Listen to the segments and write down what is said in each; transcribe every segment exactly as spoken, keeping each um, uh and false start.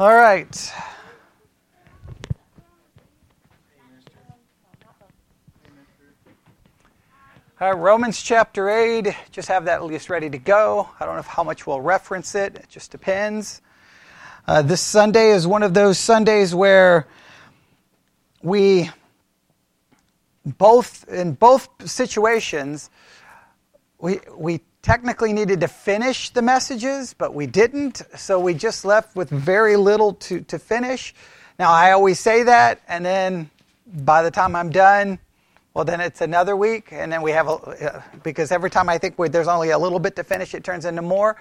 All right. All right, Romans chapter eight, just have that list ready to go. I don't know how much we'll reference it, it just depends. Uh, this Sunday is one of those Sundays where we both, in both situations, we we technically needed to finish the messages, but we didn't, so we just left with very little to, to finish. Now, I always say that, and then by the time I'm done, well, then it's another week, and then we have, a, uh, because every time I think we're, there's only a little bit to finish, it turns into more.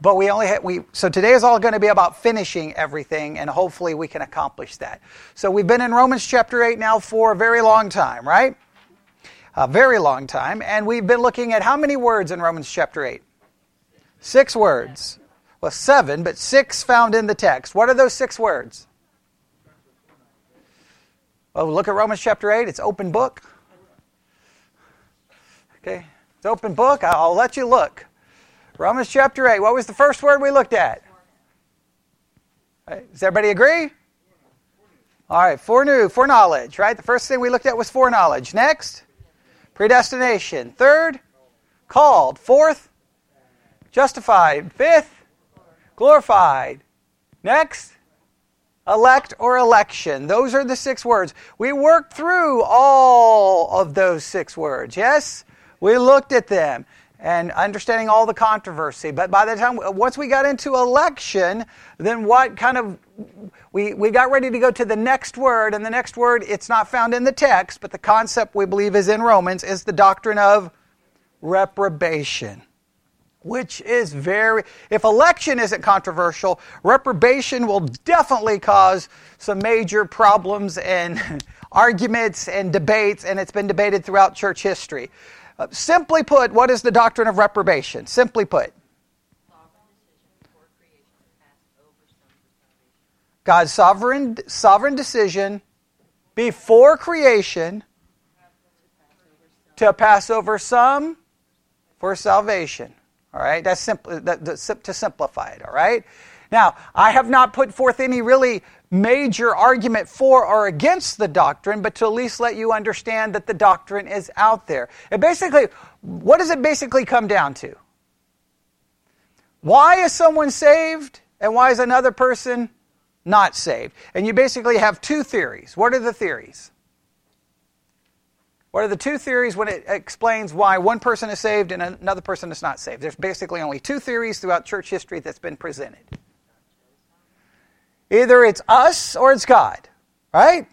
But we only have, we, so today is all going to be about finishing everything, and hopefully we can accomplish that. So we've been in Romans chapter eight now for a very long time, right? A very long time, and we've been looking at how many words in Romans chapter eight? Six words. Well, seven, but six found in the text. What are those six words? Oh, look at Romans chapter eight, it's open book. Okay, it's open book. I'll let you look. Romans chapter eight. What was the first word we looked at? Right. Does everybody agree? All right, foreknew, foreknowledge, right? The first thing we looked at was foreknowledge. Next, predestination. Third, called. Fourth, justified. Fifth, glorified. Next, elect or election. Those are the six words. We worked through all of those six words, yes? We looked at them and understanding all the controversy. But by the time, once we got into election, then what kind of, we, we got ready to go to the next word, and the next word, it's not found in the text, but the concept we believe is in Romans, is the doctrine of reprobation, which is very, if election isn't controversial, reprobation will definitely cause some major problems and arguments and debates, and it's been debated throughout church history. Uh, simply put, what is the doctrine of reprobation? Simply put. God's sovereign, sovereign decision before creation to pass over some for salvation. All right? That's simply that, that, to simplify it, all right? Now, I have not put forth any really major argument for or against the doctrine, but to at least let you understand that the doctrine is out there. And basically, what does it basically come down to? Why is someone saved, and why is another person not saved? And you basically have two theories. What are the theories? What are the two theories when it explains why one person is saved and another person is not saved? There's basically only two theories throughout church history that's been presented. Either it's us or it's God, right?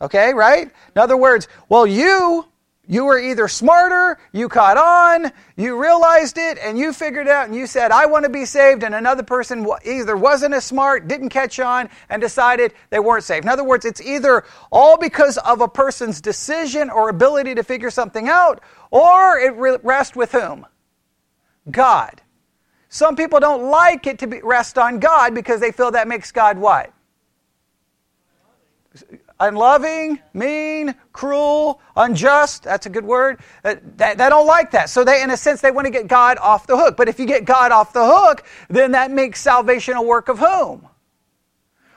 Okay, right? In other words, well, you, you were either smarter, you caught on, you realized it, and you figured it out, and you said, I want to be saved, and another person either wasn't as smart, didn't catch on, and decided they weren't saved. In other words, it's either all because of a person's decision or ability to figure something out, or it rests with whom? God. Some people don't like it to be, rest on God because they feel that makes God what? Unloving, mean, cruel, unjust. That's a good word. Uh, they, they don't like that. So they, in a sense, they want to get God off the hook. But if you get God off the hook, then that makes salvation a work of whom?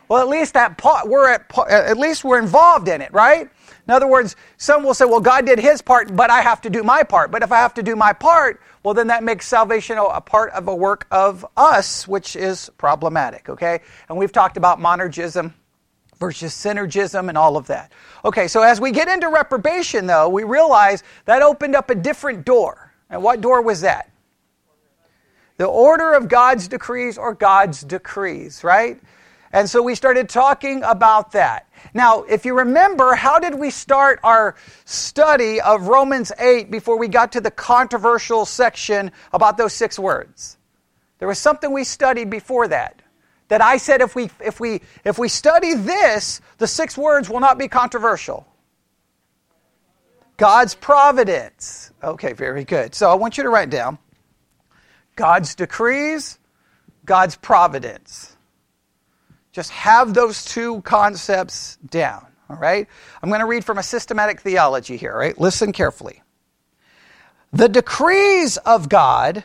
Well, at least that part, we're at, at least we're involved in it, right? In other words, some will say, well, God did his part, but I have to do my part. But if I have to do my part, well, then that makes salvation a part of a work of us, which is problematic, okay? And we've talked about monergism versus synergism and all of that. Okay, so as we get into reprobation, though, we realize that opened up a different door. And what door was that? The order of God's decrees or God's decrees, right? And so we started talking about that. Now, if you remember, how did we start our study of Romans eight before we got to the controversial section about those six words? There was something we studied before that, that I said if we if we, if we study this, the six words will not be controversial. God's providence. Okay, very good. So I want you to write down God's decrees, God's providence. Just have those two concepts down, all right? I'm going to read from a systematic theology here, all right? Listen carefully. The decrees of God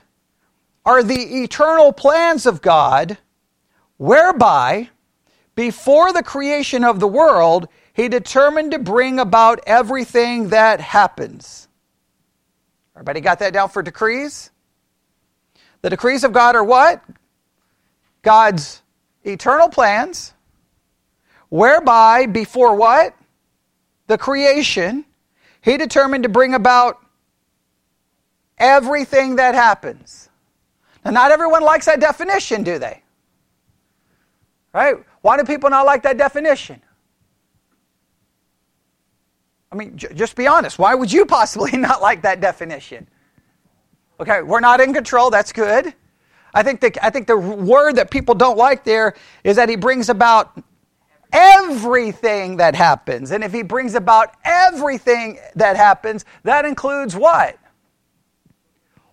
are the eternal plans of God whereby before the creation of the world, he determined to bring about everything that happens. Everybody got that down for decrees? The decrees of God are what? God's eternal plans, whereby before what? The creation, he determined to bring about everything that happens. Now, not everyone likes that definition, do they? Right? Why do people not like that definition? I mean, j- just be honest. Why would you possibly not like that definition? Okay, we're not in control. That's good. I think the, I think the word that people don't like there is that he brings about everything that happens. And if he brings about everything that happens, that includes what?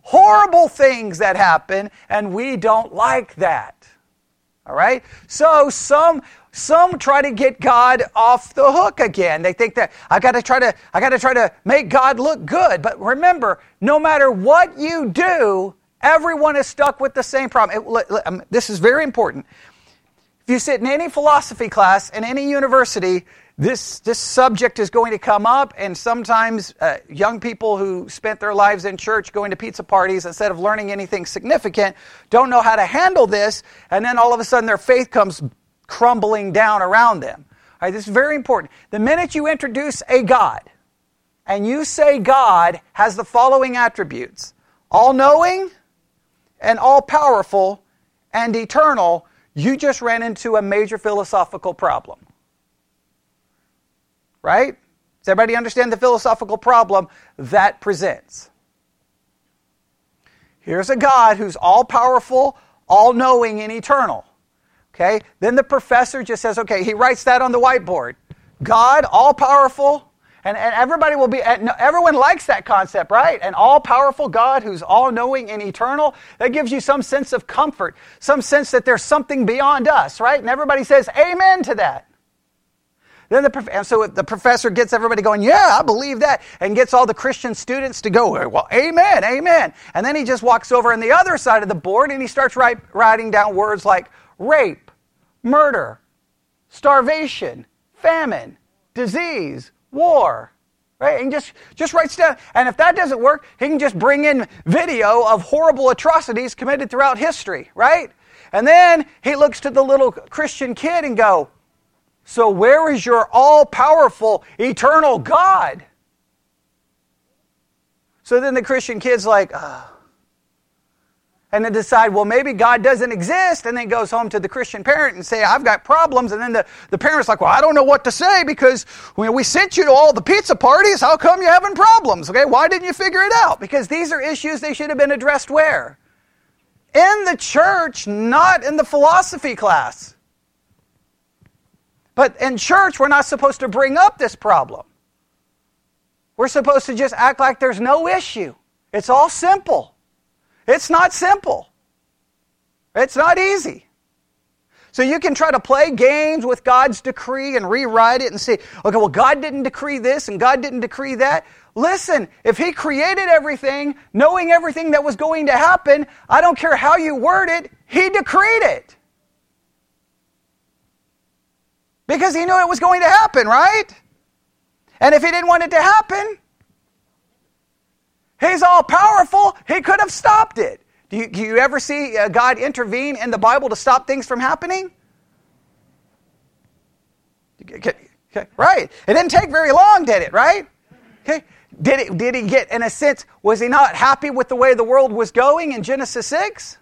Horrible things that happen, and we don't like that. All right? So some some try to get God off the hook again. They think that I got to try to I got to try to make God look good. But remember, no matter what you do, everyone is stuck with the same problem. It, this is very important. If you sit in any philosophy class in any university, this this subject is going to come up, and sometimes uh, young people who spent their lives in church going to pizza parties instead of learning anything significant don't know how to handle this, and then all of a sudden their faith comes crumbling down around them. All right, this is very important. The minute you introduce a God, and you say God has the following attributes, all-knowing and all-powerful and eternal, you just ran into a major philosophical problem. Right? Does everybody understand the philosophical problem that presents? Here's a God who's all-powerful, all-knowing, and eternal. Okay? Then the professor just says, okay, he writes that on the whiteboard. God, all-powerful, and, and everybody will be, and everyone likes that concept, right? An all-powerful God who's all-knowing and eternal. That gives you some sense of comfort, some sense that there's something beyond us, right? And everybody says amen to that. Then the and so the professor gets everybody going, yeah, I believe that, and gets all the Christian students to go, well, amen, amen. And then he just walks over on the other side of the board and he starts write, writing down words like rape, murder, starvation, famine, disease, war, right? And just, just writes down. And if that doesn't work, he can just bring in video of horrible atrocities committed throughout history, right? And then he looks to the little Christian kid and go, so where is your all-powerful, eternal God? So then the Christian kid's like, oh. And then decide, well, maybe God doesn't exist, and then goes home to the Christian parent and say, I've got problems. And then the, the parent's like, well, I don't know what to say because we, we sent you to all the pizza parties. How come you're having problems? Okay, why didn't you figure it out? Because these are issues they should have been addressed where? In the church, not in the philosophy class. But in church, we're not supposed to bring up this problem. We're supposed to just act like there's no issue. It's all simple. It's not simple. It's not easy. So you can try to play games with God's decree and rewrite it and say, okay, well, God didn't decree this and God didn't decree that. Listen, if He created everything, knowing everything that was going to happen, I don't care how you word it, He decreed it. Because He knew it was going to happen, right? And if He didn't want it to happen, He's all-powerful. He could have stopped it. Do you, do you ever see uh, God intervene in the Bible to stop things from happening? Okay, okay, right. It didn't take very long, did it, right? Okay. Did it? Did He get, in a sense, was He not happy with the way the world was going in Genesis six?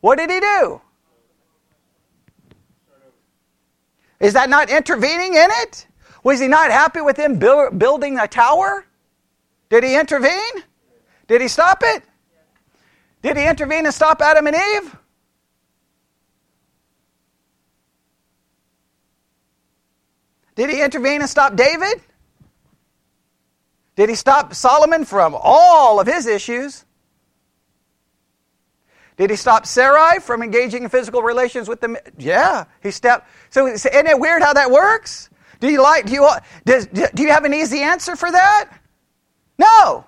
What did He do? Is that not intervening in it? Was He not happy with them build, building a tower? Did He intervene? Did He stop it? Did He intervene and stop Adam and Eve? Did He intervene and stop David? Did He stop Solomon from all of his issues? Did He stop Sarai from engaging in physical relations with them? Yeah, He stopped. So isn't it weird how that works? Do you like? Do you does, do you have an easy answer for that? No.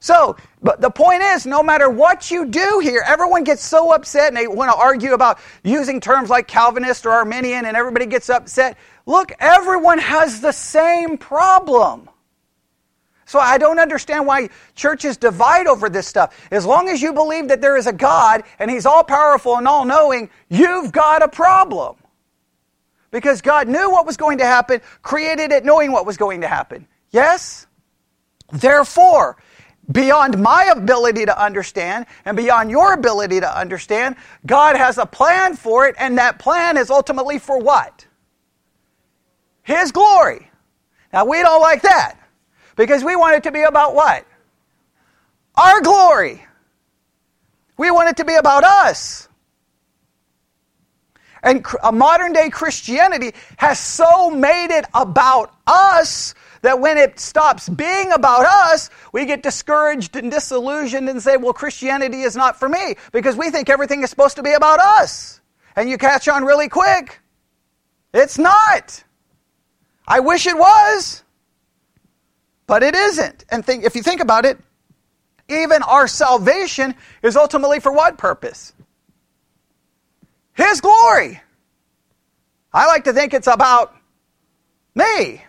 So, but the point is, no matter what you do here, everyone gets so upset and they want to argue about using terms like Calvinist or Arminian, and everybody gets upset. Look, everyone has the same problem. So I don't understand why churches divide over this stuff. As long as you believe that there is a God and He's all-powerful and all-knowing, you've got a problem. Because God knew what was going to happen, created it knowing what was going to happen. Yes? Therefore, beyond my ability to understand and beyond your ability to understand, God has a plan for it, and that plan is ultimately for what? His glory. Now, we don't like that. Because we want it to be about what? Our glory. We want it to be about us. And a modern-day Christianity has so made it about us that when it stops being about us, we get discouraged and disillusioned and say, well, Christianity is not for me, because we think everything is supposed to be about us. And you catch on really quick. It's not. I wish it was. But it isn't. And think, if you think about it, even our salvation is ultimately for what purpose? His glory. I like to think it's about me.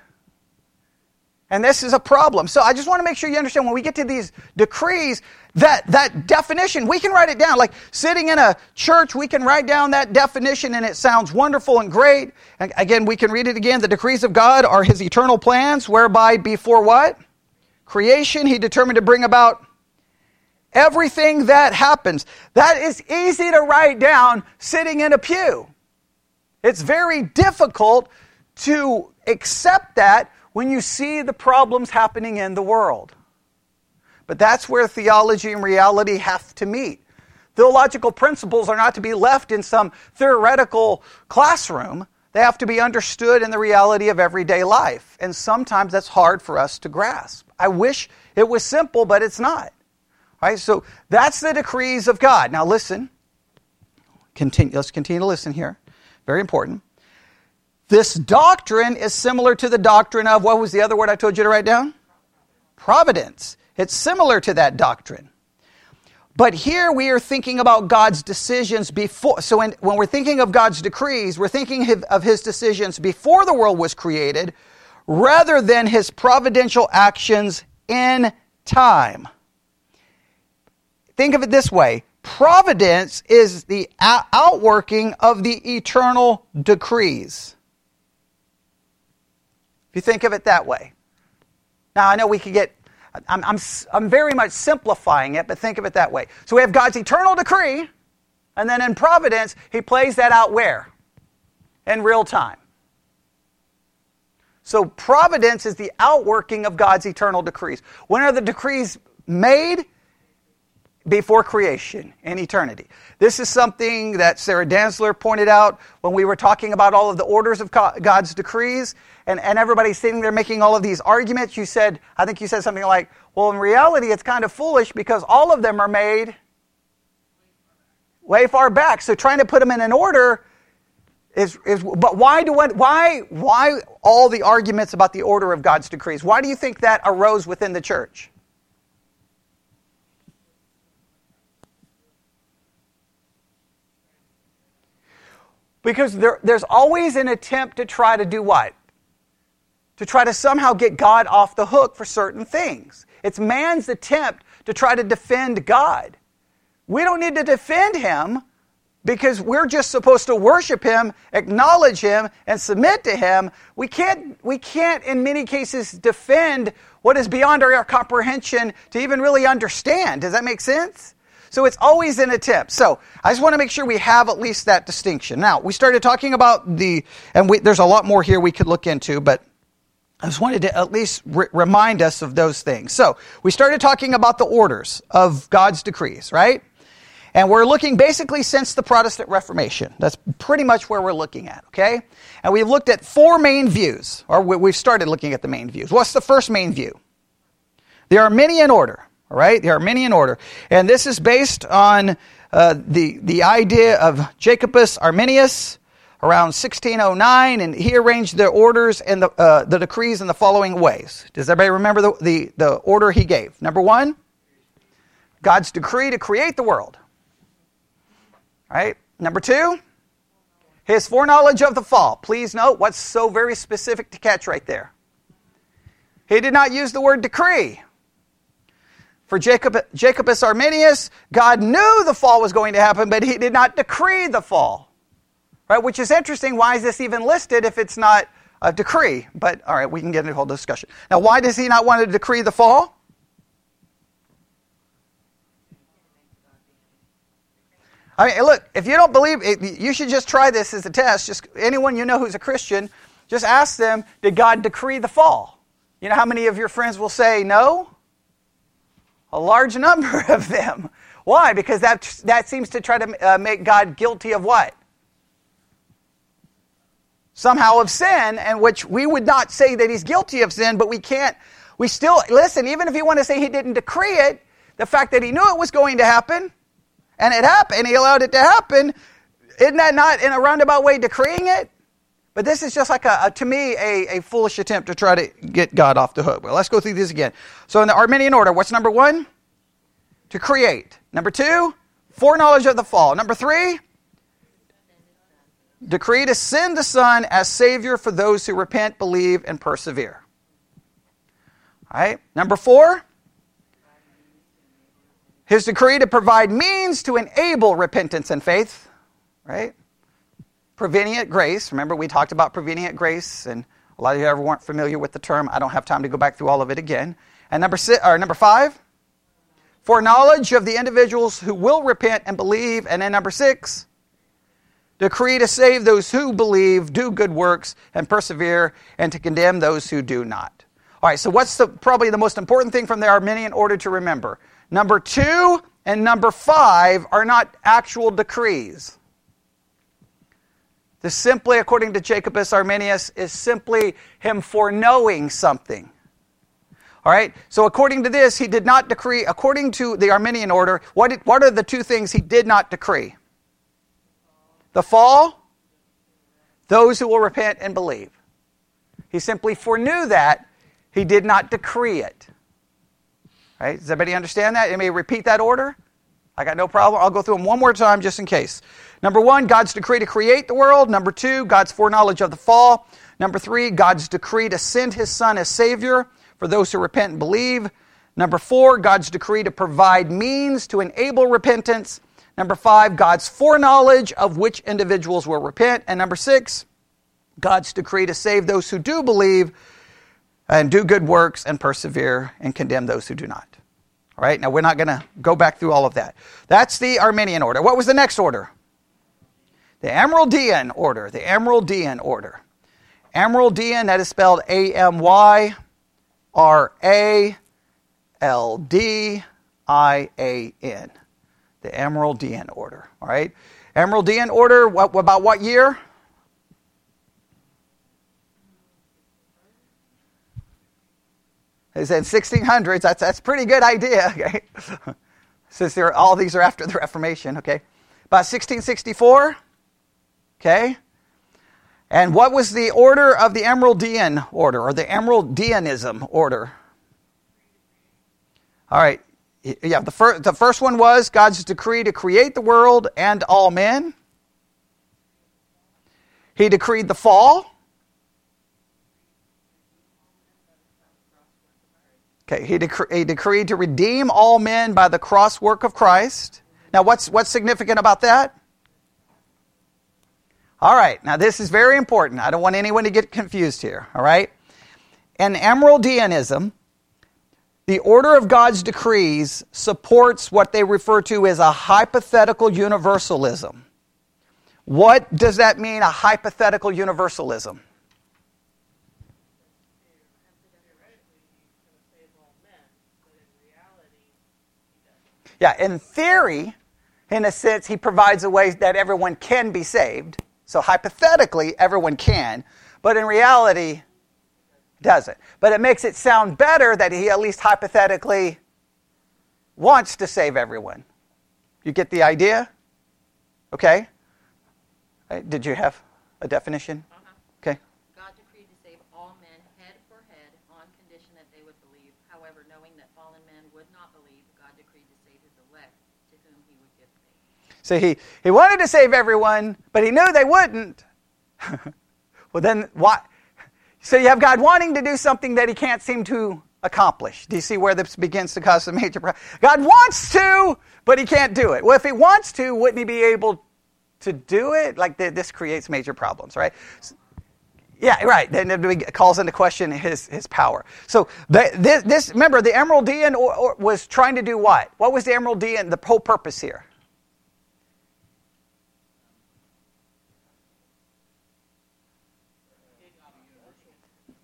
And this is a problem. So I just want to make sure you understand when we get to these decrees, that, that definition, we can write it down. Like sitting in a church, we can write down that definition and it sounds wonderful and great. And again, we can read it again. The decrees of God are His eternal plans, whereby before what? Creation, He determined to bring about everything that happens. That is easy to write down sitting in a pew. It's very difficult to accept that when you see the problems happening in the world. But that's where theology and reality have to meet. Theological principles are not to be left in some theoretical classroom. They have to be understood in the reality of everyday life. And sometimes that's hard for us to grasp. I wish it was simple, but it's not. All right, so that's the decrees of God. Now listen. Continue, let's continue to listen here. Very important. This doctrine is similar to the doctrine of, what was the other word I told you to write down? Providence. It's similar to that doctrine. But here we are thinking about God's decisions before. So when, when we're thinking of God's decrees, we're thinking of His decisions before the world was created rather than His providential actions in time. Think of it this way. Providence is the outworking of the eternal decrees. If you think of it that way. Now, I know we could get... I'm, I'm, I'm very much simplifying it, but think of it that way. So we have God's eternal decree, and then in providence, He plays that out where? In real time. So providence is the outworking of God's eternal decrees. When are the decrees made? Before creation, in eternity. This is something that Sarah Dantzler pointed out when we were talking about all of the orders of God's decrees, and, and everybody's sitting there making all of these arguments. You said, I think you said something like, well, in reality, it's kind of foolish because all of them are made way far back. So trying to put them in an order is, is but why do why why all the arguments about the order of God's decrees? Why do you think that arose within the church? Because there, there's always an attempt to try to do what? To try to somehow get God off the hook for certain things. It's man's attempt to try to defend God. We don't need to defend Him because we're just supposed to worship Him, acknowledge Him, and submit to Him. We can't, we can't in many cases, defend what is beyond our comprehension to even really understand. Does that make sense? So it's always an attempt. So I just want to make sure we have at least that distinction. Now, we started talking about the, and we, there's a lot more here we could look into, but I just wanted to at least re- remind us of those things. So we started talking about the orders of God's decrees, right? And we're looking basically since the Protestant Reformation. That's pretty much where we're looking at, okay? And we've looked at four main views, or we've started looking at the main views. What's the first main view? The Arminian order. All right, the Arminian order. And this is based on uh, the, the idea of Jacobus Arminius around sixteen oh nine, and he arranged the orders and the, uh, the decrees in the following ways. Does everybody remember the, the, the order he gave? Number one, God's decree to create the world. Right? Number two, his foreknowledge of the fall. Please note what's so very specific to catch right there. He did not use the word decree. For Jacob, Jacobus Arminius, God knew the fall was going to happen, but he did not decree the fall. Right? Which is interesting. Why is this even listed if it's not a decree? But, all right, we can get into a whole discussion. Now, why does he not want to decree the fall? I mean, look, if you don't believe, it, you should just try this as a test. Just anyone you know who's a Christian, just ask them, did God decree the fall? You know how many of your friends will say no? A large number of them. Why? Because that that seems to try to uh, make God guilty of what? Somehow of sin, and which we would not say that he's guilty of sin, but we can't, we still, listen, even if you want to say he didn't decree it, the fact that he knew it was going to happen, and it happened, he allowed it to happen, isn't that not in a roundabout way decreeing it? But this is just like, a, a to me, a, a foolish attempt to try to get God off the hook. Well, let's go through this again. So in the Arminian order, what's number one? To create. Number two, foreknowledge of the fall. Number three, decree to send the Son as Savior for those who repent, believe, and persevere. All right. Number four, his decree to provide means to enable repentance and faith. Right? Prevenient grace. Remember, we talked about prevenient grace, and a lot of you ever weren't familiar with the term. I don't have time to go back through all of it again. And number six, or number five, foreknowledge of the individuals who will repent and believe. And then number six, decree to save those who believe, do good works, and persevere, and to condemn those who do not. All right, so what's the, probably the most important thing from the Arminian order to remember? Number two and number five are not actual decrees. This simply, according to Jacobus Arminius, is simply him foreknowing something. All right? So according to this, he did not decree, according to the Arminian order, what did, what are the two things he did not decree? The fall, those who will repent and believe. He simply foreknew that. He did not decree it. All right? Does everybody understand that? Anybody repeat that order? I got no problem. I'll go through them one more time just in case. Number one, God's decree to create the world. Number two, God's foreknowledge of the fall. Number three, God's decree to send his Son as Savior for those who repent and believe. Number four, God's decree to provide means to enable repentance. Number five, God's foreknowledge of which individuals will repent. And number six, God's decree to save those who do believe and do good works and persevere and condemn those who do not. All right, now we're not going to go back through all of that. That's the Arminian order. What was the next order? The Amyraldian order. The Amyraldian order. Amyraldian, that is spelled A M Y R A L D I A N. The Amyraldian order. All right, Amyraldian order, what, about what year? It said sixteen hundreds. That's that's a pretty good idea, okay? Since they're, all these are after the Reformation, okay? About sixteen sixty-four, okay? And what was the order of the Amyraldian order, or the Amyraldianism order? All right. Yeah, the, fir- the first one was God's decree to create the world and all men. He decreed the fall. Okay, he, decre- he decreed to redeem all men by the cross work of Christ. Now, what's what's significant about that? All right, now this is very important. I don't want anyone to get confused here, all right? In Amyraldianism, the order of God's decrees supports what they refer to as a hypothetical universalism. What does that mean, a hypothetical universalism? Yeah, in theory, in a sense, he provides a way that everyone can be saved. So hypothetically, everyone can. But in reality, doesn't. But it makes it sound better that he at least hypothetically wants to save everyone. You get the idea? Okay. Right, did you have a definition? Uh-huh. Okay. God decreed to save all men head for head on condition that they would believe. However, knowing that fallen men would not believe, God decreed to save his So he, he wanted to save everyone, but he knew they wouldn't. Well, then what? So you have God wanting to do something that he can't seem to accomplish. Do you see where this begins to cause a major problem? God wants to, but he can't do it. Well, if he wants to, wouldn't he be able to do it? Like th- this creates major problems, right? So, yeah, right. Then it calls into question his his power. So the, this, this remember, the Amyraldian or, or was trying to do what? What was the Amyraldian, the whole purpose here?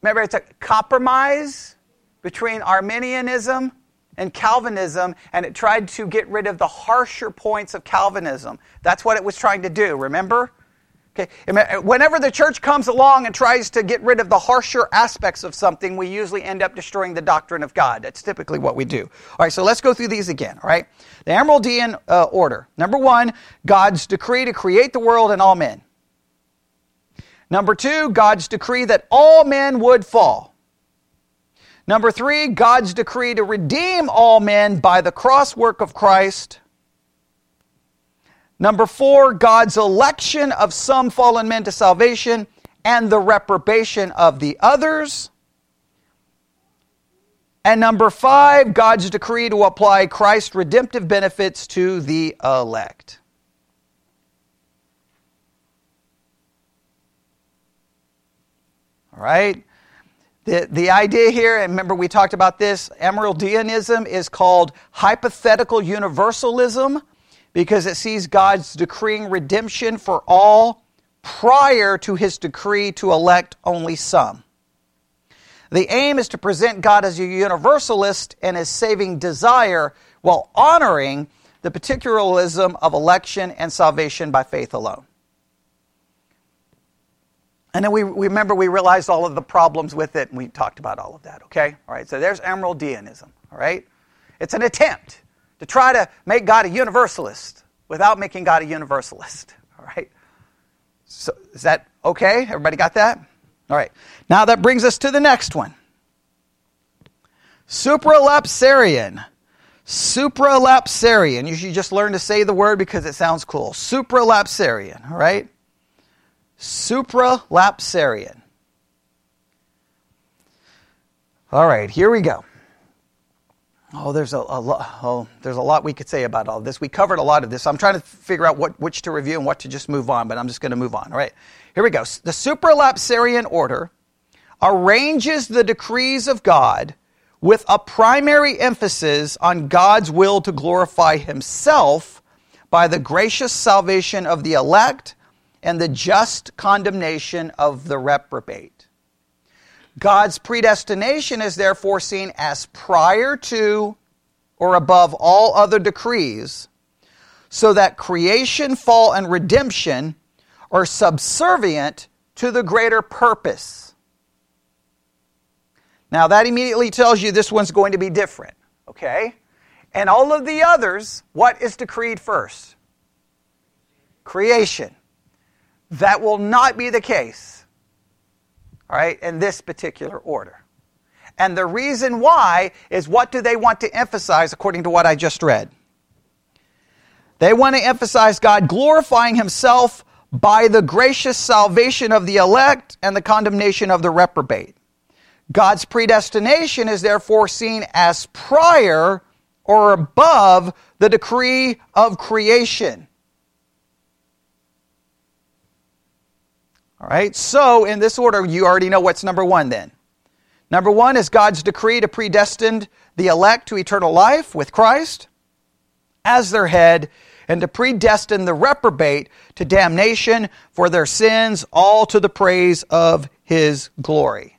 Remember, it's a compromise between Arminianism and Calvinism, and it tried to get rid of the harsher points of Calvinism. That's what it was trying to do, remember? Okay. Whenever the church comes along and tries to get rid of the harsher aspects of something, we usually end up destroying the doctrine of God. That's typically what we do. All right, so let's go through these again, all right? The Amyraldian uh, order. Number one, God's decree to create the world and all men. Number two, God's decree that all men would fall. Number three, God's decree to redeem all men by the cross work of Christ. Number four, God's election of some fallen men to salvation and the reprobation of the others. And number five, God's decree to apply Christ's redemptive benefits to the elect. All right, the, the idea here, and remember we talked about this, Amyraldianism is called hypothetical universalism because it sees God's decreeing redemption for all prior to his decree to elect only some. The aim is to present God as a universalist and his saving desire while honoring the particularism of election and salvation by faith alone. And then we, we remember we realized all of the problems with it, and we talked about all of that, okay? All right, so there's Amyraldianism, all right? It's an attempt to try to make God a universalist without making God a universalist, all right? So is that okay? Everybody got that? All right, now that brings us to the next one. Supralapsarian. Supralapsarian. You should just learn to say the word because it sounds cool. Supralapsarian, all right? Supralapsarian. All right, here we go. Oh, there's a, a lot. Oh, there's a lot we could say about all this. We covered a lot of this. I'm trying to figure out what which to review and what to just move on, but I'm just going to move on. All right, here we go. The Supralapsarian order arranges the decrees of God with a primary emphasis on God's will to glorify Himself by the gracious salvation of the elect and the just condemnation of the reprobate. God's predestination is therefore seen as prior to or above all other decrees, so that creation, fall, and redemption are subservient to the greater purpose. Now that immediately tells you this one's going to be different, okay? And all of the others, what is decreed first? Creation. That will not be the case, all right, in this particular order. And the reason why is what do they want to emphasize according to what I just read? They want to emphasize God glorifying Himself by the gracious salvation of the elect and the condemnation of the reprobate. God's predestination is therefore seen as prior or above the decree of creation. All right, so in this order, you already know what's number one then. Number one is God's decree to predestine the elect to eternal life with Christ as their head and to predestine the reprobate to damnation for their sins, all to the praise of His glory.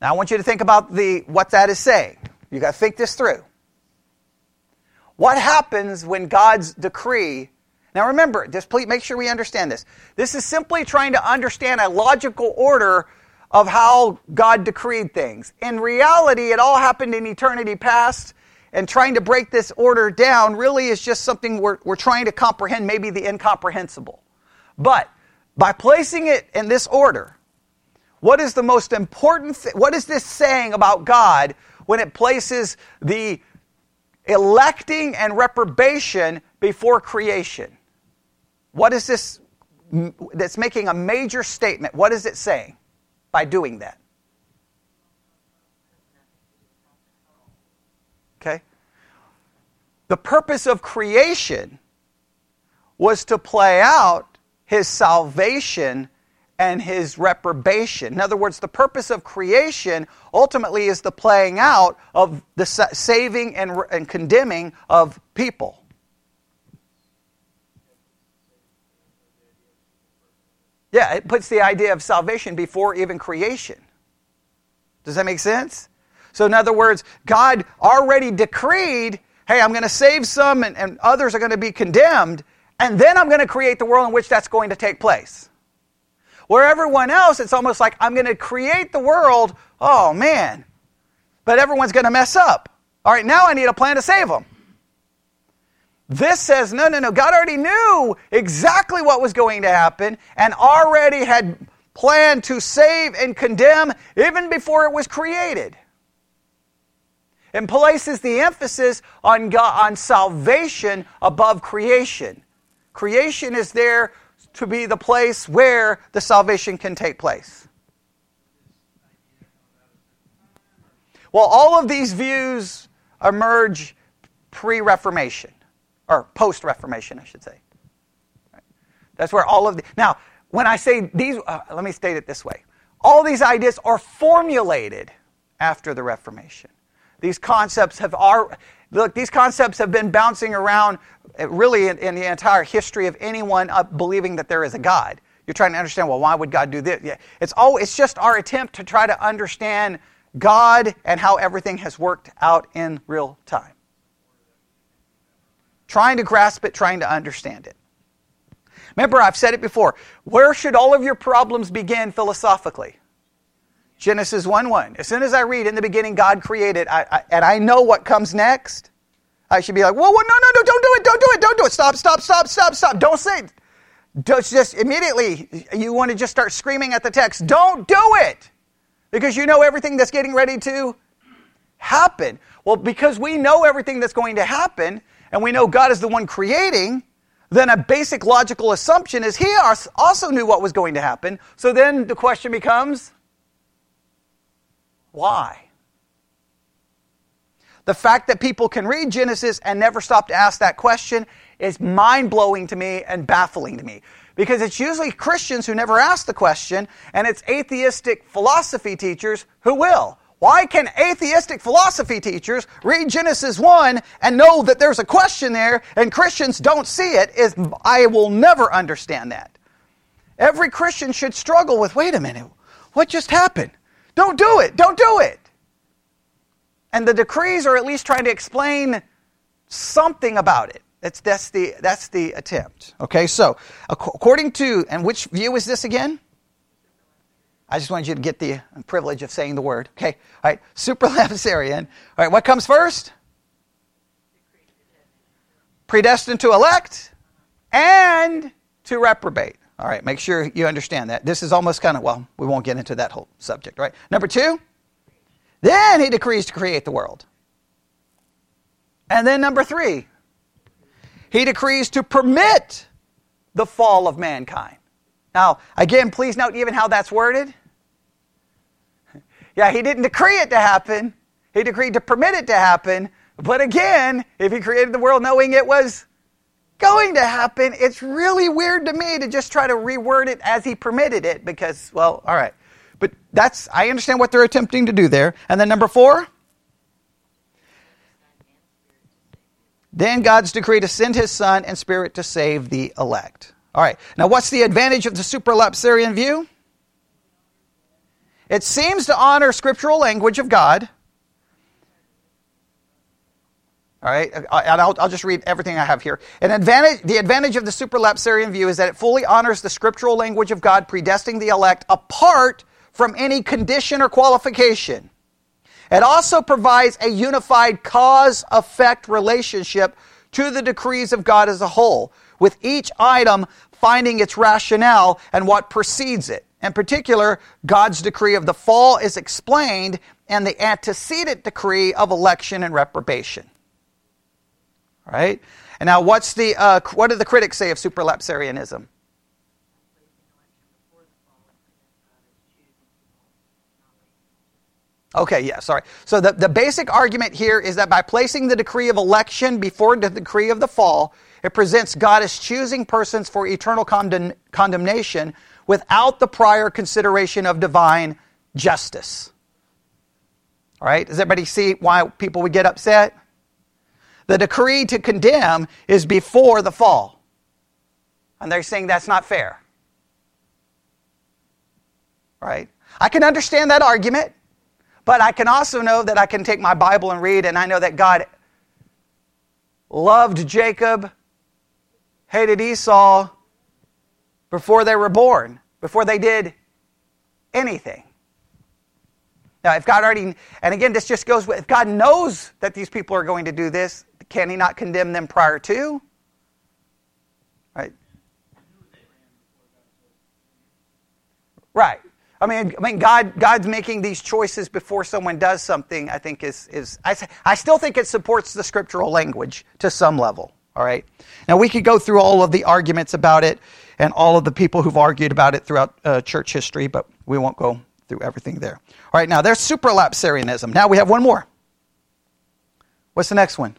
Now I want you to think about the what that is saying. You got to think this through. What happens when God's decree... Now remember, just please make sure we understand this. This is simply trying to understand a logical order of how God decreed things. In reality, it all happened in eternity past, and trying to break this order down really is just something we're, we're trying to comprehend, maybe the incomprehensible. But by placing it in this order, what is the most important thing? What is this saying about God when it places the electing and reprobation before creation. What is this that's making a major statement? What is it saying by doing that? Okay? The purpose of creation was to play out his salvation and his reprobation. In other words, the purpose of creation ultimately is the playing out of the saving and, and condemning of people. Yeah, it puts the idea of salvation before even creation. Does that make sense? So in other words, God already decreed, hey, I'm going to save some and, and others are going to be condemned, and then I'm going to create the world in which that's going to take place. Where everyone else, it's almost like I'm going to create the world, oh man, but everyone's going to mess up. All right, now I need a plan to save them. This says, no, no, no, God already knew exactly what was going to happen and already had planned to save and condemn even before it was created. And places the emphasis on God, on salvation above creation. Creation is there to be the place where the salvation can take place. Well, all of these views emerge pre-Reformation, or post-Reformation, I should say. That's where all of the... Now, when I say these, uh, let me state it this way. All these ideas are formulated after the Reformation. These concepts have are look. These concepts have been bouncing around really in, in the entire history of anyone up believing that there is a God. You're trying to understand, well, why would God do this? Yeah, it's all. It's just our attempt to try to understand God and how everything has worked out in real time. Trying to grasp it, trying to understand it. Remember, I've said it before. Where should all of your problems begin philosophically? Genesis one one. As soon as I read, in the beginning God created, I, I, and I know what comes next, I should be like, whoa, whoa, no, no, no, don't do it, don't do it, don't do it. Stop, stop, stop, stop, stop. Don't say it. Don't, just immediately, you want to just start screaming at the text, don't do it, because you know everything that's getting ready to happen. Well, because we know everything that's going to happen, and we know God is the one creating, then a basic logical assumption is he also knew what was going to happen. So then the question becomes... why? The fact that people can read Genesis and never stop to ask that question is mind-blowing to me and baffling to me. Because it's usually Christians who never ask the question, and it's atheistic philosophy teachers who will. Why can atheistic philosophy teachers read Genesis one and know that there's a question there and Christians don't see it? Is I will never understand that. Every Christian should struggle with, wait a minute, what just happened? Don't do it. Don't do it. And the decrees are at least trying to explain something about it. That's, that's, the, that's the attempt. Okay, so according to, and which view is this again? I just wanted you to get the privilege of saying the word. Okay, all right, Supralapsarian. All right, what comes first? Predestined to elect and to reprobate. All right, make sure you understand that. This is almost kind of, well, we won't get into that whole subject, right? Number two, then he decrees to create the world. And then number three, he decrees to permit the fall of mankind. Now, again, please note even how that's worded. Yeah, he didn't decree it to happen. He decreed to permit it to happen. But again, if he created the world knowing it was going to happen, it's really weird to me to just try to reword it as he permitted it, because, well, all right. But that's, I understand what they're attempting to do there. And then number four, then God's decree to send his son and spirit to save the elect. All right, now what's the advantage of the Supralapsarian view? It seems to honor scriptural language of God. All right, and I'll, I'll just read everything I have here. An advantage, the advantage of the Supralapsarian view is that it fully honors the scriptural language of God predestining the elect apart from any condition or qualification. It also provides a unified cause-effect relationship to the decrees of God as a whole, with each item finding its rationale and what precedes it. In particular, God's decree of the fall is explained and the antecedent decree of election and reprobation. Right? And now, what's the uh, what do the critics say of supralapsarianism? Okay, yeah, sorry. So the, the basic argument here is that by placing the decree of election before the decree of the fall, it presents God as choosing persons for eternal condemn, condemnation without the prior consideration of divine justice. All right, does everybody see why people would get upset? The decree to condemn is before the fall. And they're saying that's not fair. Right? I can understand that argument. But I can also know that I can take my Bible and read, and I know that God loved Jacob, hated Esau before they were born, before they did anything. Now, if God already, and again, this just goes with, if God knows that these people are going to do this, can he not condemn them prior to? Right. Right. I mean, I mean, God, God's making these choices before someone does something, I think is, is I, I still think it supports the scriptural language to some level, all right? Now, we could go through all of the arguments about it and all of the people who've argued about it throughout uh, church history, but we won't go through everything there. All right, now, there's supralapsarianism. Now, we have one more. What's the next one?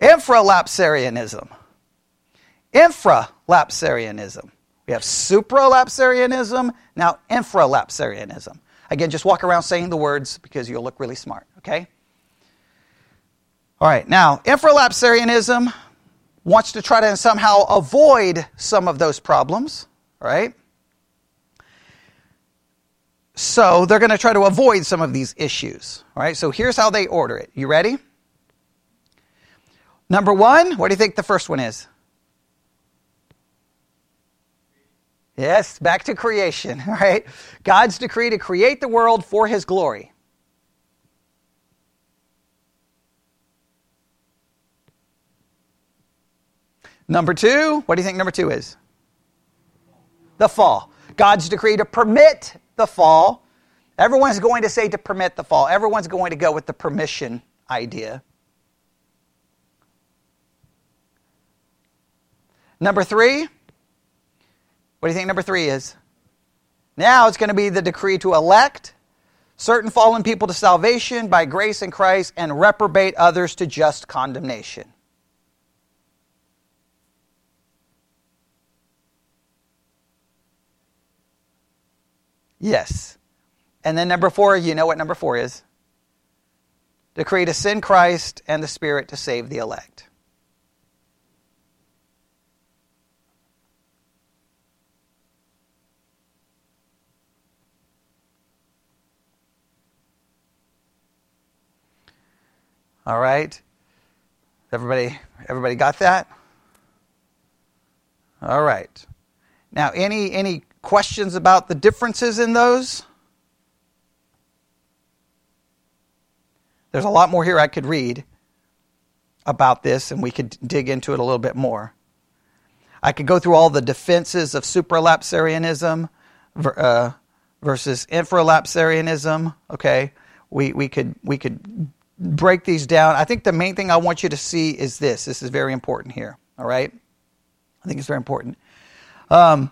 Infralapsarianism. Infralapsarianism. We have supralapsarianism, now infralapsarianism. Again, just walk around saying the words because you'll look really smart, okay? All right, now, infralapsarianism wants to try to somehow avoid some of those problems, right? So they're going to try to avoid some of these issues, all right? So here's how they order it. You ready? Number one, what do you think the first one is? Yes, back to creation, all right? God's decree to create the world for his glory. Number two, what do you think number two is? The fall. God's decree to permit the fall. Everyone's going to say to permit the fall. Everyone's going to go with the permission idea. Number three. What do you think number three is? Now it's going to be the decree to elect certain fallen people to salvation by grace in Christ and reprobate others to just condemnation. Yes. And then number four, you know what number four is? Decree to send Christ and the Spirit to save the elect. All right. Everybody everybody got that? All right. Now, any any questions about the differences in those? There's a lot more here I could read about this, and we could dig into it a little bit more. I could go through all the defenses of supralapsarianism uh, versus infralapsarianism. Okay. We we could we could break these down. I think the main thing I want you to see is this. This is very important here, all right? I think it's very important. Um,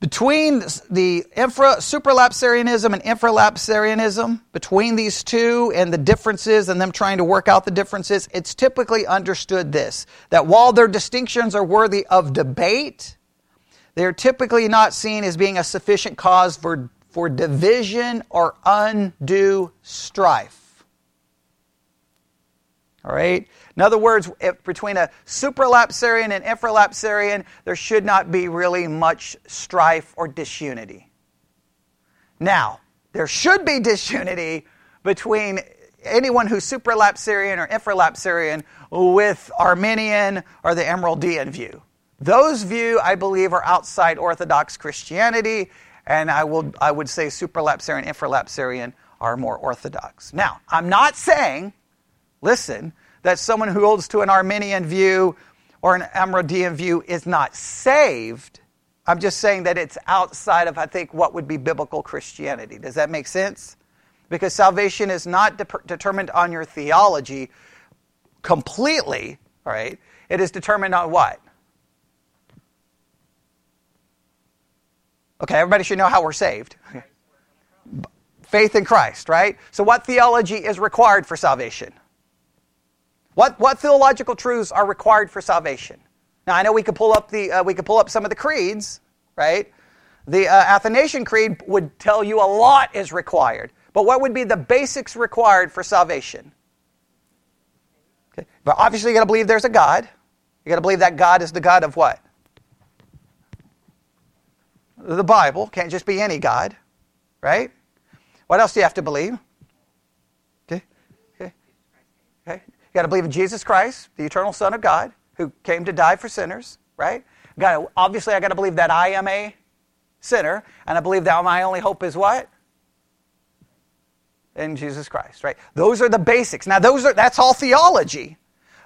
between the infra, supralapsarianism and infralapsarianism, between these two and the differences and them trying to work out the differences, it's typically understood this, that while their distinctions are worthy of debate, they're typically not seen as being a sufficient cause for for division or undue strife. All right? In other words, if between a supralapsarian and infralapsarian, there should not be really much strife or disunity. Now, there should be disunity between anyone who's supralapsarian or infralapsarian with Arminian or the Amyraldian view. Those views, I believe, are outside Orthodox Christianity. And I will, I would say supralapsarian and infralapsarian are more orthodox. Now, I'm not saying, listen, that someone who holds to an Arminian view or an Amyraldian view is not saved. I'm just saying that it's outside of, I think, what would be biblical Christianity. Does that make sense? Because salvation is not de- determined on your theology. completely, all right, it is determined on what? Okay, everybody should know how we're saved. Faith in Christ, right? So what theology is required for salvation? What what theological truths are required for salvation? Now I know we could pull up the uh, we could pull up some of the creeds, right? The uh, Athanasian Creed would tell you a lot is required, but what would be the basics required for salvation? Okay. But obviously, you got to believe there's a God. You got to believe that God is the God of what? The Bible. Can't just be any God, right? What else do you have to believe? Okay, okay, okay. You got to believe in Jesus Christ, the eternal Son of God, who came to die for sinners, right? Got to, obviously, I got to believe that I am a sinner, and I believe that my only hope is what? In Jesus Christ, right? Those are the basics. Now, those are that's all theology.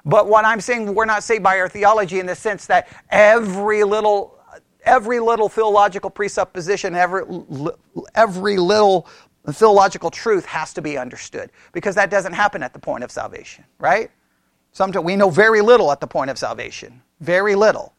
But what I'm saying, we're not saved by our theology in the sense that every little every little theological presupposition, every every little theological truth has to be understood, because that doesn't happen at the point of salvation, right? Sometimes we know very little at the point of salvation, very little.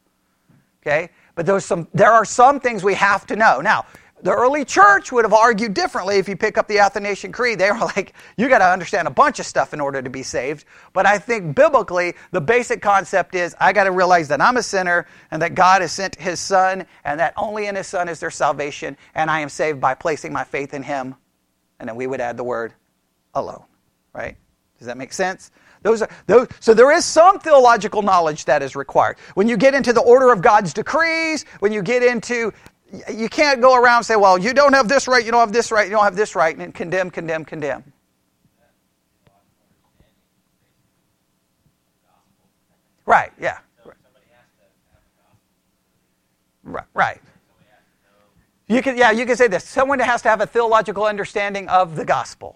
Okay? But there's some, there are some things we have to know. Now, the early church would have argued differently if you pick up the Athanasian Creed. They were like, you got to understand a bunch of stuff in order to be saved. But I think biblically, the basic concept is I got to realize that I'm a sinner and that God has sent his Son and that only in his Son is there salvation, and I am saved by placing my faith in him. And then we would add the word alone, right? Does that make sense? Those are, those, so there is some theological knowledge that is required. When you get into the order of God's decrees, when you get into, you can't go around and say, well, you don't have this right, you don't have this right, you don't have this right, and condemn, condemn, condemn. Right, yeah. Right, right. You can, yeah, you can say this. Someone has to have a theological understanding of the gospel,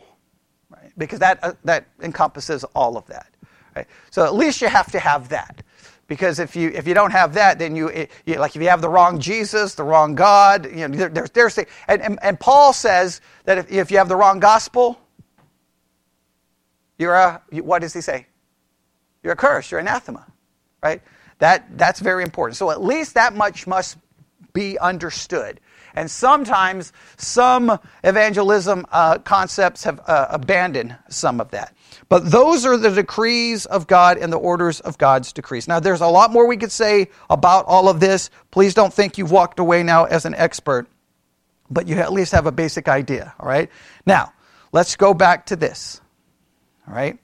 right? Because that uh, that encompasses all of that, right? So at least you have to have that, because if you if you don't have that, then you, it, you like if you have the wrong Jesus, the wrong God, you know, there's there, there's and, and and Paul says that if, if you have the wrong gospel, you're a you, what does he say? You're a curse. You're anathema, right? That that's very important. So at least that much must be understood. And sometimes some evangelism uh, concepts have uh, abandoned some of that. But those are the decrees of God and the orders of God's decrees. Now, there's a lot more we could say about all of this. Please don't think you've walked away now as an expert, but you at least have a basic idea, all right? Now, let's go back to this, all right?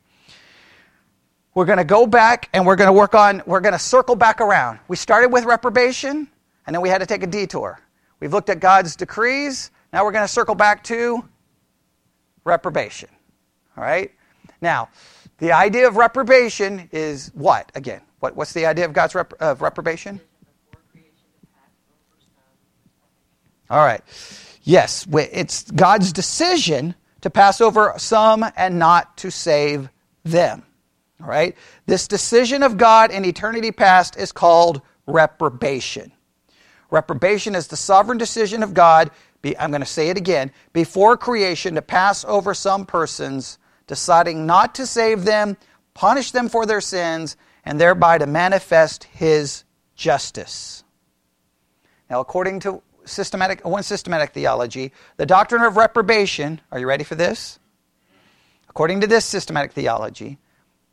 We're going to go back and we're going to work on, we're going to circle back around. We started with reprobation, and then we had to take a detour. We've looked at God's decrees. Now we're going to circle back to reprobation. All right? Now, the idea of reprobation is what, again? What, what's the idea of God's rep- of reprobation? All right. Yes, it's God's decision to pass over some and not to save them. All right? This decision of God in eternity past is called reprobation. Reprobation is the sovereign decision of God, be, I'm going to say it again, before creation to pass over some persons, deciding not to save them, punish them for their sins, and thereby to manifest his justice. Now, according to systematic, one systematic theology, the doctrine of reprobation, are you ready for this? According to this systematic theology,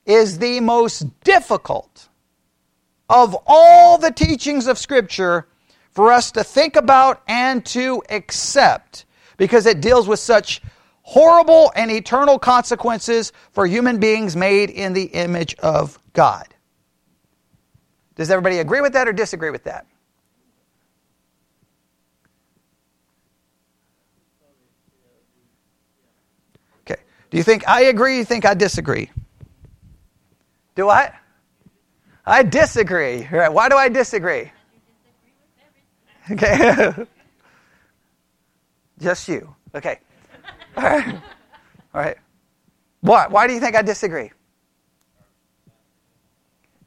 is the most difficult of all the teachings of Scripture for us to think about and to accept, because it deals with such horrible and eternal consequences for human beings made in the image of God. Does everybody agree with that or disagree with that? Okay. Do you think I agree or you think I disagree? Do I? I disagree. Right. Why do I disagree? Okay. Just you. Okay. All right. All right. Why? Why do you think I disagree?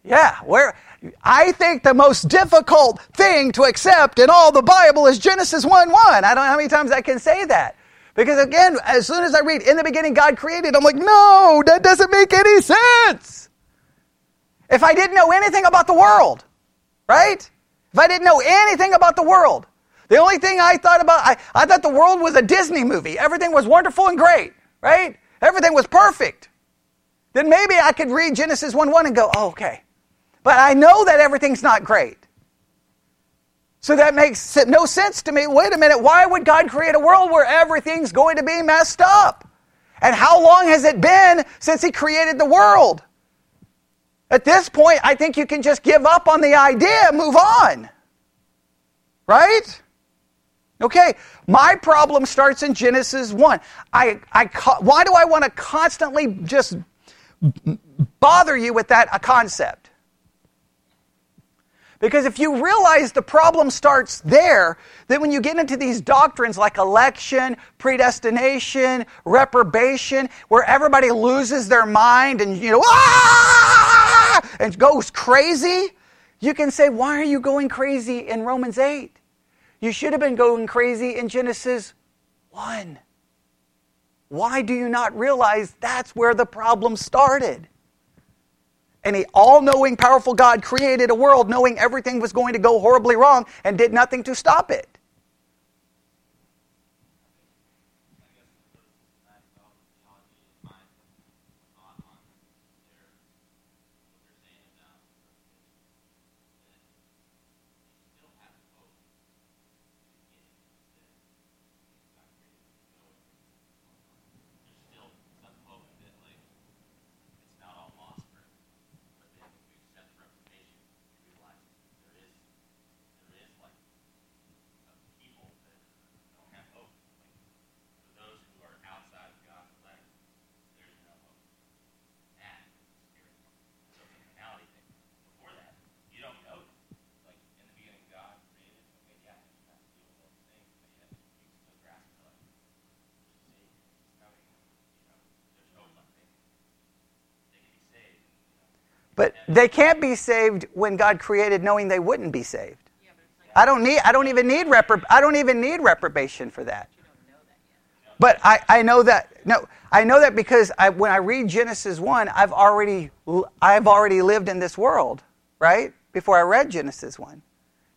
Yeah. Where? I think the most difficult thing to accept in all the Bible is Genesis one one. I don't know how many times I can say that. Because again, as soon as I read, in the beginning God created, I'm like, no, that doesn't make any sense. If I didn't know anything about the world, right? If I didn't know anything about the world, the only thing I thought about, I, I thought the world was a Disney movie. Everything was wonderful and great, right? Everything was perfect. Then maybe I could read Genesis one one and go, oh, okay. But I know that everything's not great. So that makes no sense to me. Wait a minute, why would God create a world where everything's going to be messed up? And how long has it been since He created the world? At this point, I think you can just give up on the idea, move on. Right? Okay, my problem starts in Genesis one. I, I, why do I want to constantly just bother you with that a concept? Because if you realize the problem starts there, then when you get into these doctrines like election, predestination, reprobation, where everybody loses their mind and, you know, ah! and goes crazy, you can say, why are you going crazy in Romans eight? You should have been going crazy in Genesis one. Why do you not realize that's where the problem started? And an all-knowing, powerful God created a world knowing everything was going to go horribly wrong and did nothing to stop it. But they can't be saved when God created knowing they wouldn't be saved. Yeah, like, I don't need I don't even need repro- I don't even need reprobation for that. You don't know that yet. But I, I know that no I know that because I, when I read Genesis one, I've already I've already lived in this world, right? Before I read Genesis one.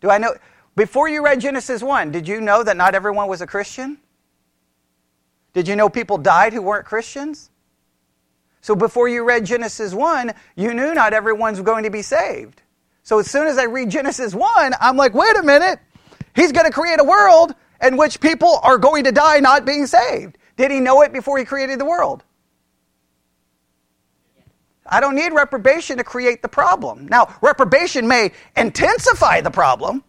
Do I know before you read Genesis one, did you know that not everyone was a Christian? Did you know people died who weren't Christians? So before you read Genesis one, you knew not everyone's going to be saved. So as soon as I read Genesis one, I'm like, wait a minute. He's going to create a world in which people are going to die not being saved. Did he know it before he created the world? I don't need reprobation to create the problem. Now, reprobation may intensify the problem.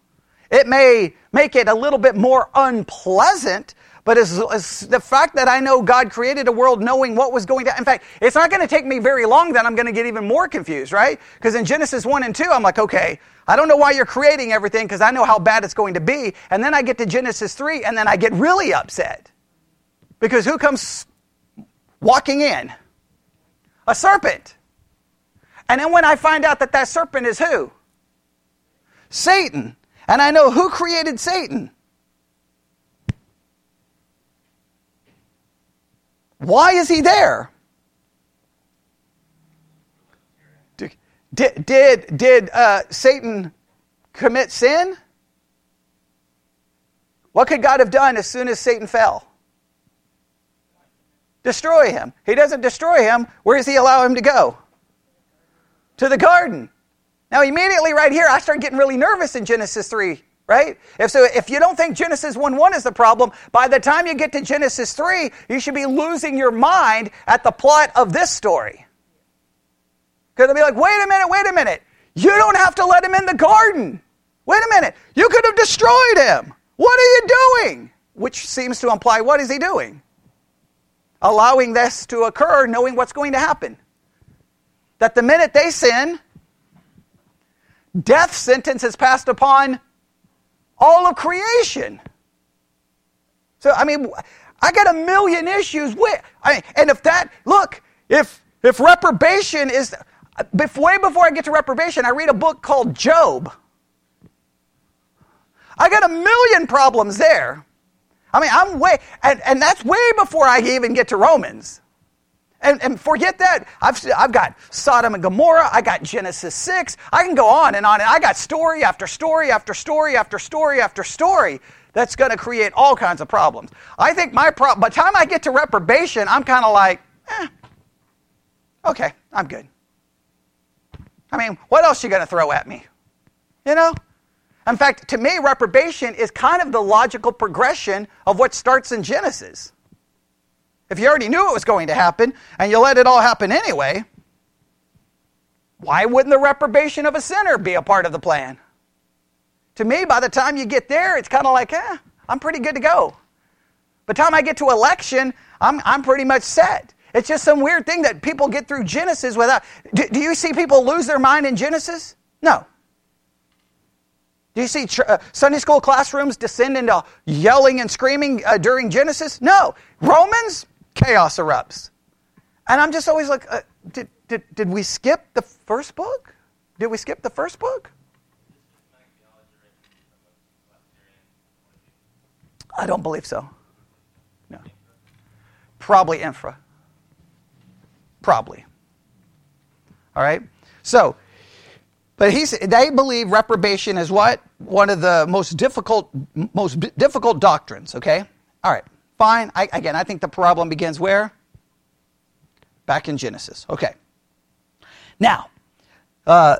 It may make it a little bit more unpleasant, but as, as the fact that I know God created a world knowing what was going to... In fact, it's not going to take me very long that I'm going to get even more confused, right? Because in Genesis one and two, I'm like, okay, I don't know why you're creating everything because I know how bad it's going to be. And then I get to Genesis three and then I get really upset. Because who comes walking in? A serpent. And then when I find out that that serpent is who? Satan. And I know who created Satan. Why is he there? Did did, did uh, Satan commit sin? What could God have done as soon as Satan fell? Destroy him. He doesn't destroy him. Where does he allow him to go? To the garden. Now immediately right here, I start getting really nervous in Genesis three. Right? If so, if you don't think Genesis one one is the problem, by the time you get to Genesis three, you should be losing your mind at the plot of this story. Because they'll be like, wait a minute, wait a minute. You don't have to let him in the garden. Wait a minute. You could have destroyed him. What are you doing? Which seems to imply, what is he doing? Allowing this to occur, knowing what's going to happen. That the minute they sin, death sentence is passed upon all of creation. So, I mean, I got a million issues with, I mean, and if that, look, if if reprobation is, before, way before I get to reprobation, I read a book called Job. I got a million problems there. I mean, I'm way, and, and that's way before I even get to Romans. And, and forget that. I've I've got Sodom and Gomorrah. I got Genesis six. I can go on and on. And I got story after story after story after story after story that's going to create all kinds of problems. I think my problem, by the time I get to reprobation, I'm kind of like, eh, okay, I'm good. I mean, what else are you going to throw at me? You know? In fact, to me, reprobation is kind of the logical progression of what starts in Genesis. If you already knew it was going to happen, and you let it all happen anyway, why wouldn't the reprobation of a sinner be a part of the plan? To me, by the time you get there, it's kind of like, eh, I'm pretty good to go. By the time I get to election, I'm I'm pretty much set. It's just some weird thing that people get through Genesis without... Do, do you see people lose their mind in Genesis? No. Do you see uh, Sunday school classrooms descend into yelling and screaming uh, during Genesis? No. Romans? Chaos erupts. And I'm just always like, uh, did, did did we skip the first book? Did we skip the first book? I don't believe so. No. Probably infra. Probably. All right? So, but he's, they believe reprobation is what? One of the most difficult most difficult doctrines, okay? All right. Fine. I, again, I think the problem begins where? Back in Genesis. Okay. Now, uh,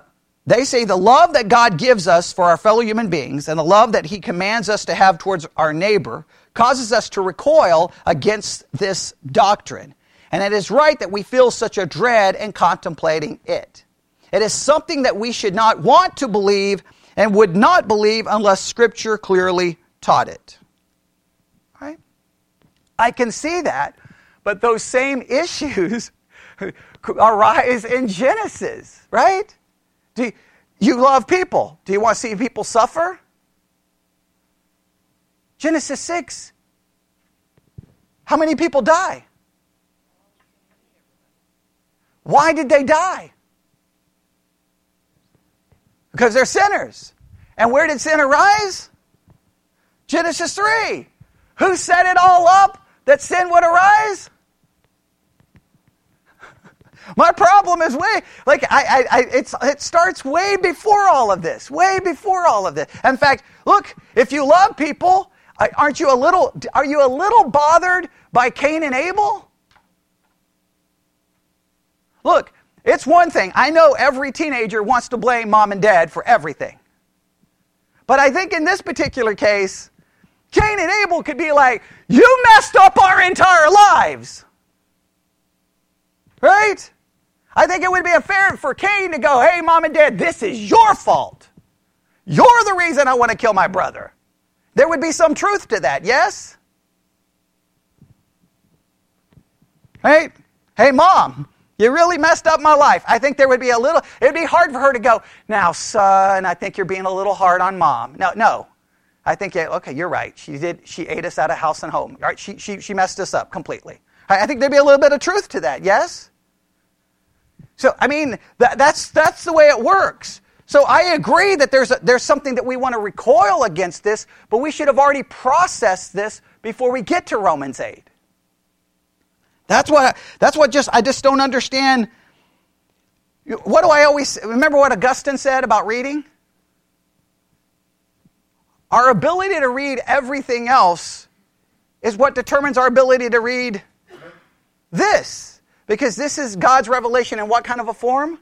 they say the love that God gives us for our fellow human beings and the love that he commands us to have towards our neighbor causes us to recoil against this doctrine. And it is right that we feel such a dread in contemplating it. It is something that we should not want to believe and would not believe unless Scripture clearly taught it. All right? I can see that, but those same issues arise in Genesis, right? Do you, you love people? Do you want to see people suffer? Genesis six. How many people die? Why did they die? Because they're sinners. And where did sin arise? Genesis three. Who set it all up that sin would arise? My problem is way, like, I, I, I, it's, it starts way before all of this, way before all of this. In fact, look, if you love people, aren't you a little, are you a little bothered by Cain and Abel? Look, it's one thing. I know every teenager wants to blame mom and dad for everything. But I think in this particular case, Cain and Abel could be like, you messed up our entire lives. Right? I think it would be unfair for Cain to go, hey, mom and dad, this is your fault. You're the reason I want to kill my brother. There would be some truth to that, yes? Right? Hey, mom, you really messed up my life. I think there would be a little, it would be hard for her to go, now, son, I think you're being a little hard on mom. No, no. I think, yeah, okay, you're right. She did, she ate us out of house and home. Right? She, she, she messed us up completely. I think there'd be a little bit of truth to that, yes? So, I mean, that, that's that's the way it works. So I agree that there's a, there's something that we want to recoil against this, but we should have already processed this before we get to Romans eight. That's what, that's what just, I just don't understand. What do I always, remember what Augustine said about reading? Our ability to read everything else is what determines our ability to read this. Because this is God's revelation in what kind of a form?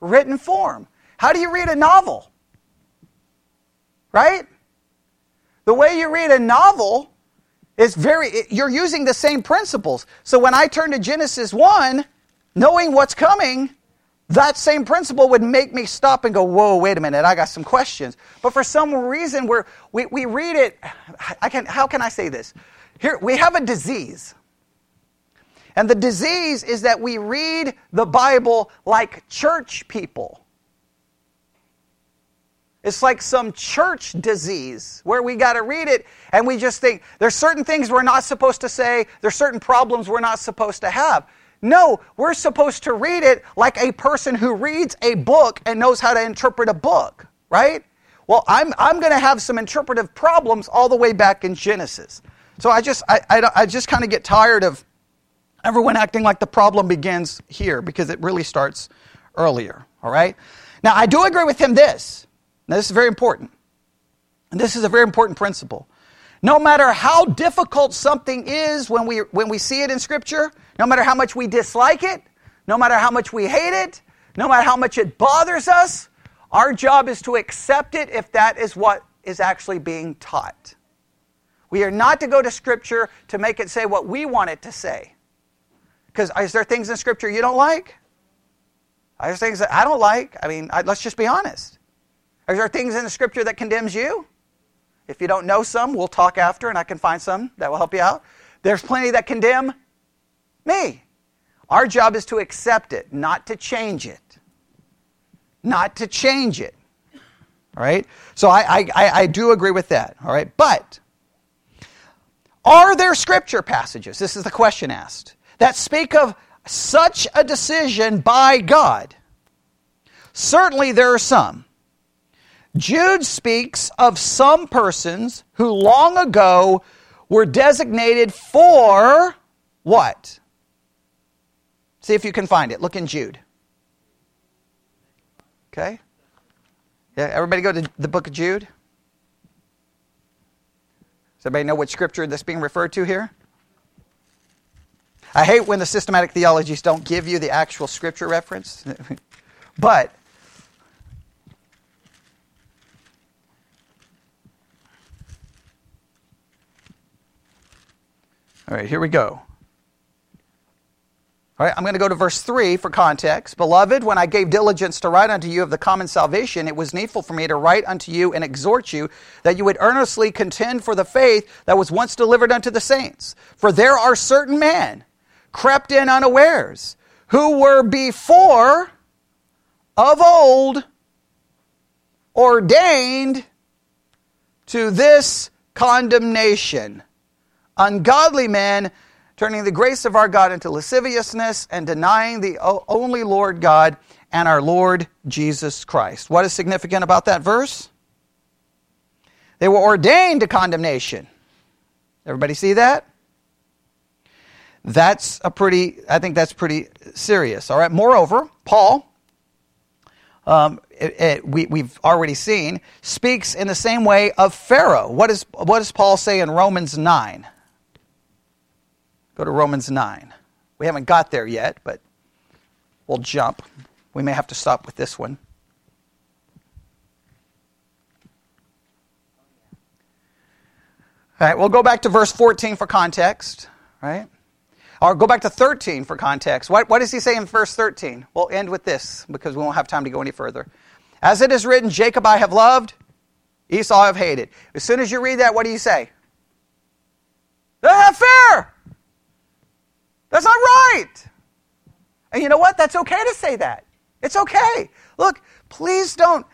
Written form. How do you read a novel? Right? The way you read a novel is very, it, you're using the same principles. So when I turn to Genesis one, knowing what's coming, that same principle would make me stop and go, whoa, wait a minute, I got some questions. But for some reason, we're, we we read it, I can, how can I say this? Here, we have a disease. And the disease is that we read the Bible like church people. It's like some church disease where we got to read it and we just think there's certain things we're not supposed to say, there's certain problems we're not supposed to have. No, we're supposed to read it like a person who reads a book and knows how to interpret a book, right? Well, I'm I'm going to have some interpretive problems all the way back in Genesis. So I just I I, I just kind of get tired of Everyone acting like the problem begins here because it really starts earlier, all right? Now, I do agree with him this. Now, this is very important. And this is a very important principle. No matter how difficult something is when we when we see it in Scripture, no matter how much we dislike it, no matter how much we hate it, no matter how much it bothers us, our job is to accept it if that is what is actually being taught. We are not to go to Scripture to make it say what we want it to say. Because is there things in Scripture you don't like? Are there things that I don't like? I mean, I, let's just be honest. Are there things in the Scripture that condemns you? If you don't know some, we'll talk after and I can find some that will help you out. There's plenty that condemn me. Our job is to accept it, not to change it. Not to change it. All right? So I, I, I do agree with that. All right? But are there Scripture passages, this is the question asked, that speak of such a decision by God? Certainly there are some. Jude speaks of some persons who long ago were designated for what? See if you can find it. Look in Jude. Okay? Yeah, everybody go to the book of Jude. Does everybody know what scripture that's being referred to here? I hate when the systematic theologies don't give you the actual scripture reference. But all right, here we go. All right, I'm going to go to verse three for context. Beloved, when I gave diligence to write unto you of the common salvation, it was needful for me to write unto you and exhort you that you would earnestly contend for the faith that was once delivered unto the saints. For there are certain men, crept in unawares, who were before of old ordained to this condemnation. Ungodly men, turning the grace of our God into lasciviousness and denying the only Lord God and our Lord Jesus Christ. What is significant about that verse? They were ordained to condemnation. Everybody see that? That's a pretty, I think that's pretty serious. All right. Moreover, Paul, um, it, it, we, we've already seen, speaks in the same way of Pharaoh. What is, what does Paul say in Romans nine? Go to Romans nine. We haven't got there yet, but we'll jump. We may have to stop with this one. All right, we'll go back to verse fourteen for context, right? Or go back to thirteen for context. What, what does he say in verse thirteen? We'll end with this because we won't have time to go any further. As it is written, Jacob I have loved, Esau I have hated. As soon as you read that, what do you say? That's not fair! That's not right. And you know what? That's okay to say that. It's okay. Look, please don't.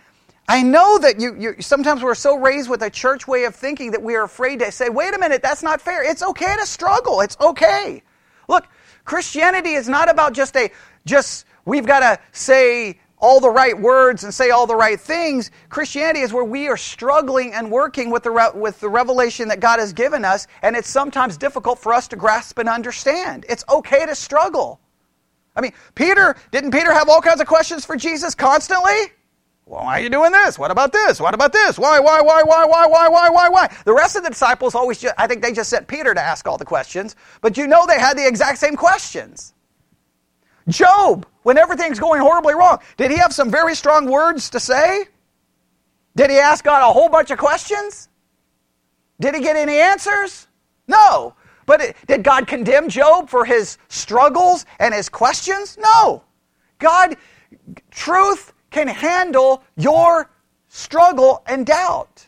I know that you, you sometimes we're so raised with a church way of thinking that we are afraid to say, wait a minute, that's not fair. It's okay to struggle. It's okay. Look, Christianity is not about just a, just we've got to say all the right words and say all the right things. Christianity is where we are struggling and working with the, with the revelation that God has given us, and it's sometimes difficult for us to grasp and understand. It's okay to struggle. I mean, Peter, didn't Peter have all kinds of questions for Jesus constantly? Well, why are you doing this? What about this? What about this? Why, why, why, why, why, why, why, why, why? The rest of the disciples always, just, I think they just sent Peter to ask all the questions, but you know they had the exact same questions. Job, when everything's going horribly wrong, did he have some very strong words to say? Did he ask God a whole bunch of questions? Did he get any answers? No. But it, did God condemn Job for his struggles and his questions? No. God, truth can handle your struggle and doubt.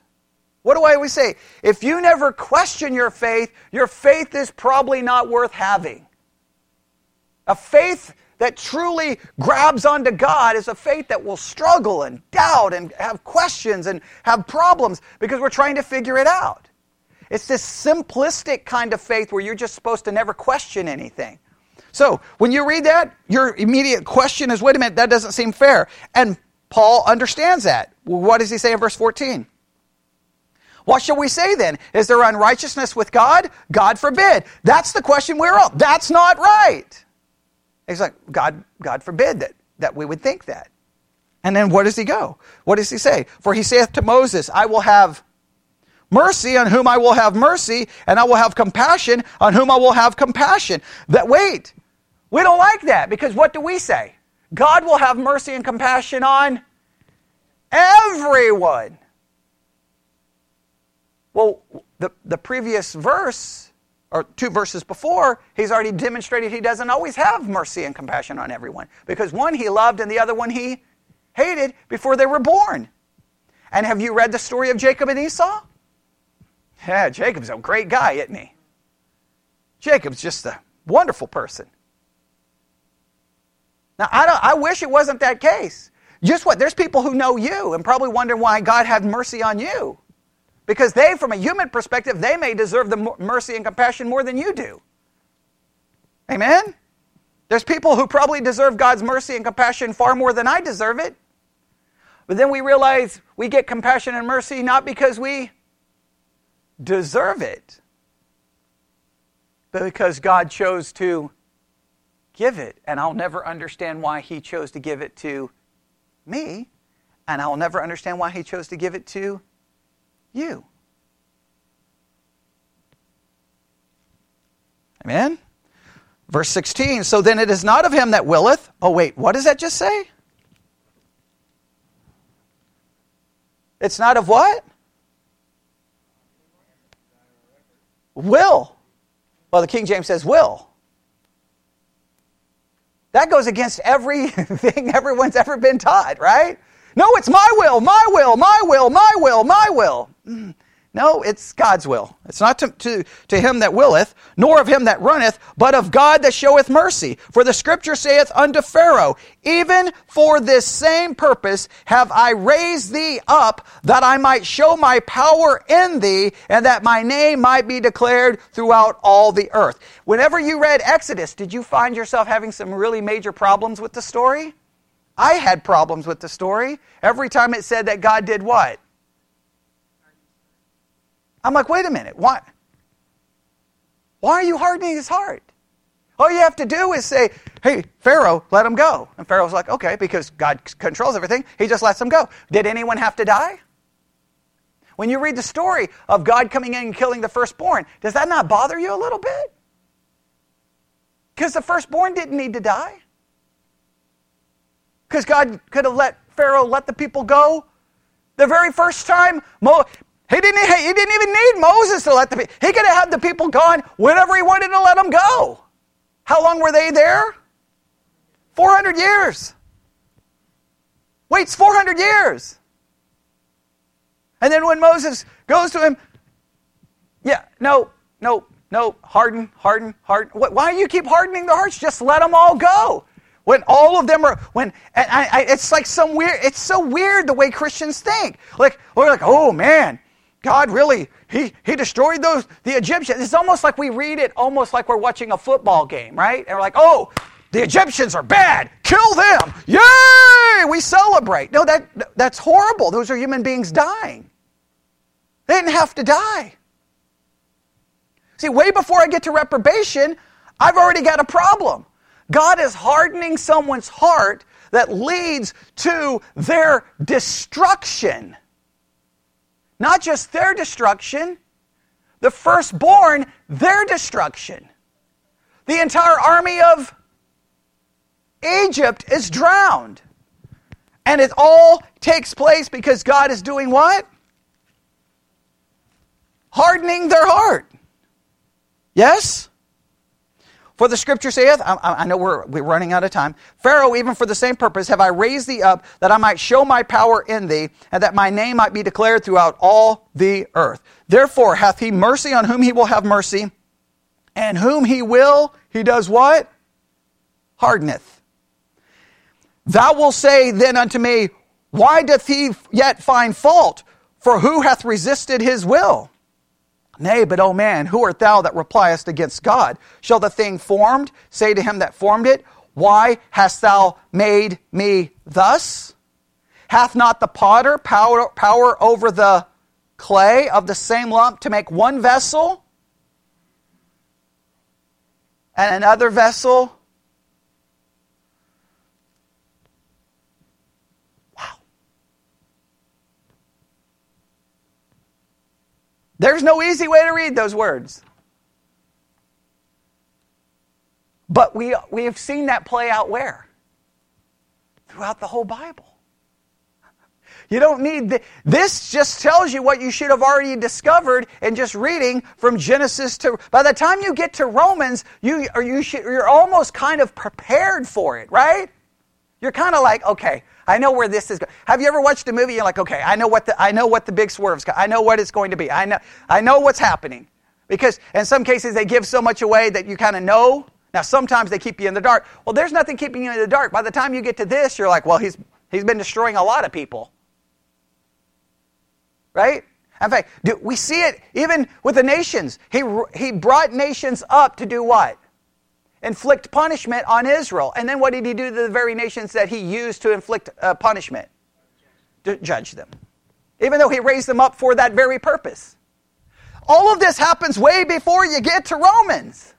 What do I always say? If you never question your faith, your faith is probably not worth having. A faith that truly grabs onto God is a faith that will struggle and doubt and have questions and have problems because we're trying to figure it out. It's this simplistic kind of faith where you're just supposed to never question anything. So when you read that, your immediate question is, wait a minute, that doesn't seem fair. And Paul understands that. What does he say in verse fourteen? What shall we say then? Is there unrighteousness with God? God forbid. That's the question we're all. That's not right. He's like, God, God forbid that, that we would think that. And then where does he go? What does he say? For he saith to Moses, I will have mercy on whom I will have mercy, and I will have compassion on whom I will have compassion. That wait, we don't like that, because what do we say? God will have mercy and compassion on everyone. Well, the, the previous verse, or two verses before, he's already demonstrated he doesn't always have mercy and compassion on everyone, because one he loved and the other one he hated before they were born. And have you read the story of Jacob and Esau? Yeah, Jacob's a great guy, isn't he? Jacob's just a wonderful person. Now, I don't, I wish it wasn't that case. Just what? There's people who know you and probably wonder why God had mercy on you. Because they, from a human perspective, they may deserve the mercy and compassion more than you do. Amen? There's people who probably deserve God's mercy and compassion far more than I deserve it. But then we realize we get compassion and mercy not because we deserve it, but because God chose to give it. And I'll never understand why he chose to give it to me. And I'll never understand why he chose to give it to you. Amen? Verse sixteen, so then it is not of him that willeth. Oh, wait, what does that just say? It's not of what? Will. Well, the King James says will. That goes against everything everyone's ever been taught, right? No, it's my will, my will, my will, my will, my will. No, it's God's will. It's not to, to, to him that willeth, nor of him that runneth, but of God that showeth mercy. For the scripture saith unto Pharaoh, even for this same purpose have I raised thee up, that I might show my power in thee, and that my name might be declared throughout all the earth. Whenever you read Exodus, did you find yourself having some really major problems with the story? I had problems with the story. Every time it said that God did what? I'm like, wait a minute, why? Why are you hardening his heart? All you have to do is say, hey, Pharaoh, let him go. And Pharaoh's like, okay, because God controls everything, he just lets him go. Did anyone have to die? When you read the story of God coming in and killing the firstborn, does that not bother you a little bit? Because the firstborn didn't need to die. Because God could have let Pharaoh let the people go. The very first time, Mo- he, didn't, he didn't even need Moses to let the people. He could have had the people gone whenever he wanted to let them go. How long were they there? four hundred years. Waits four hundred years. And then when Moses goes to him, yeah, no, no, no, harden, harden, harden. Why do you keep hardening the hearts? Just let them all go. When all of them are, when, and I, I, it's like some weird, it's so weird the way Christians think. Like, we're like, oh man, God really, he, he destroyed those, the Egyptians. It's almost like we read it almost like we're watching a football game, right? And we're like, oh, the Egyptians are bad, kill them, yay, we celebrate. No, that that's horrible. Those are human beings dying. They didn't have to die. See, way before I get to reprobation, I've already got a problem. God is hardening someone's heart that leads to their destruction. Not just their destruction, the firstborn, their destruction. The entire army of Egypt is drowned. And it all takes place because God is doing what? Hardening their heart. Yes? For the scripture saith, I, I know we're, we're running out of time. Pharaoh, even for the same purpose, have I raised thee up, that I might show my power in thee, and that my name might be declared throughout all the earth. Therefore hath he mercy on whom he will have mercy, and whom he will, he does what? Hardeneth. Thou wilt say then unto me, why doth he yet find fault? For who hath resisted his will? Nay, but O man, who art thou that repliest against God? Shall the thing formed say to him that formed it, why hast thou made me thus? Hath not the potter power, power over the clay of the same lump to make one vessel and another vessel. Wow. There's no easy way to read those words. But we, we have seen that play out where? Throughout the whole Bible. You don't need... The, this just tells you what you should have already discovered in just reading from Genesis to... By the time you get to Romans, you, or you should, you're almost kind of prepared for it, right? You're kind of like, okay, I know where this is going. Have you ever watched a movie? You're like, okay, I know what the I know what the big swerve's... I know what it's going to be. I know I know what's happening. Because in some cases, they give so much away that you kind of know... Now, sometimes they keep you in the dark. Well, there's nothing keeping you in the dark. By the time you get to this, you're like, well, he's he's been destroying a lot of people. Right? In fact, do, we see it even with the nations. He, he brought nations up to do what? Inflict punishment on Israel. And then what did he do to the very nations that he used to inflict uh, punishment? To judge them. Even though he raised them up for that very purpose. All of this happens way before you get to Romans.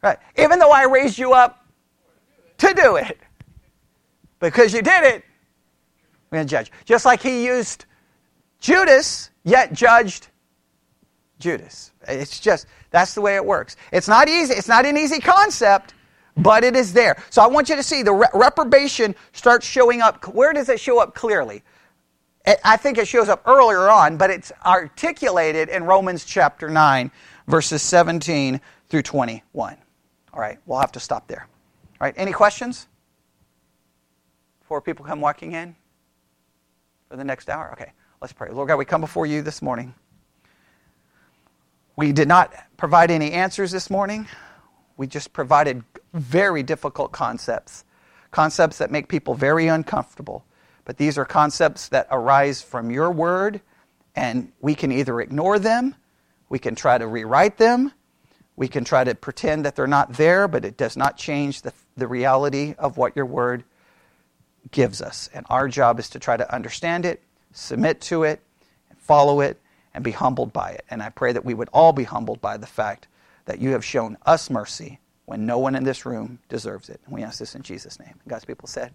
Right. Even though I raised you up to do it, because you did it, we're going to judge. Just like he used Judas, yet judged Judas. It's just, that's the way it works. It's not easy. It's not an easy concept, but it is there. So I want you to see the re- reprobation starts showing up. Where does it show up clearly? It, I think it shows up earlier on, but it's articulated in Romans chapter nine, verses seventeen through twenty-one. All right, we'll have to stop there. All right, any questions? Before people come walking in for the next hour? Okay, let's pray. Lord God, we come before you this morning. We did not provide any answers this morning. We just provided very difficult concepts, concepts that make people very uncomfortable. But these are concepts that arise from your word, and we can either ignore them, we can try to rewrite them, we can try to pretend that they're not there, but it does not change the, the reality of what your word gives us. And our job is to try to understand it, submit to it, and follow it, and be humbled by it. And I pray that we would all be humbled by the fact that you have shown us mercy when no one in this room deserves it. And we ask this in Jesus' name. And God's people said...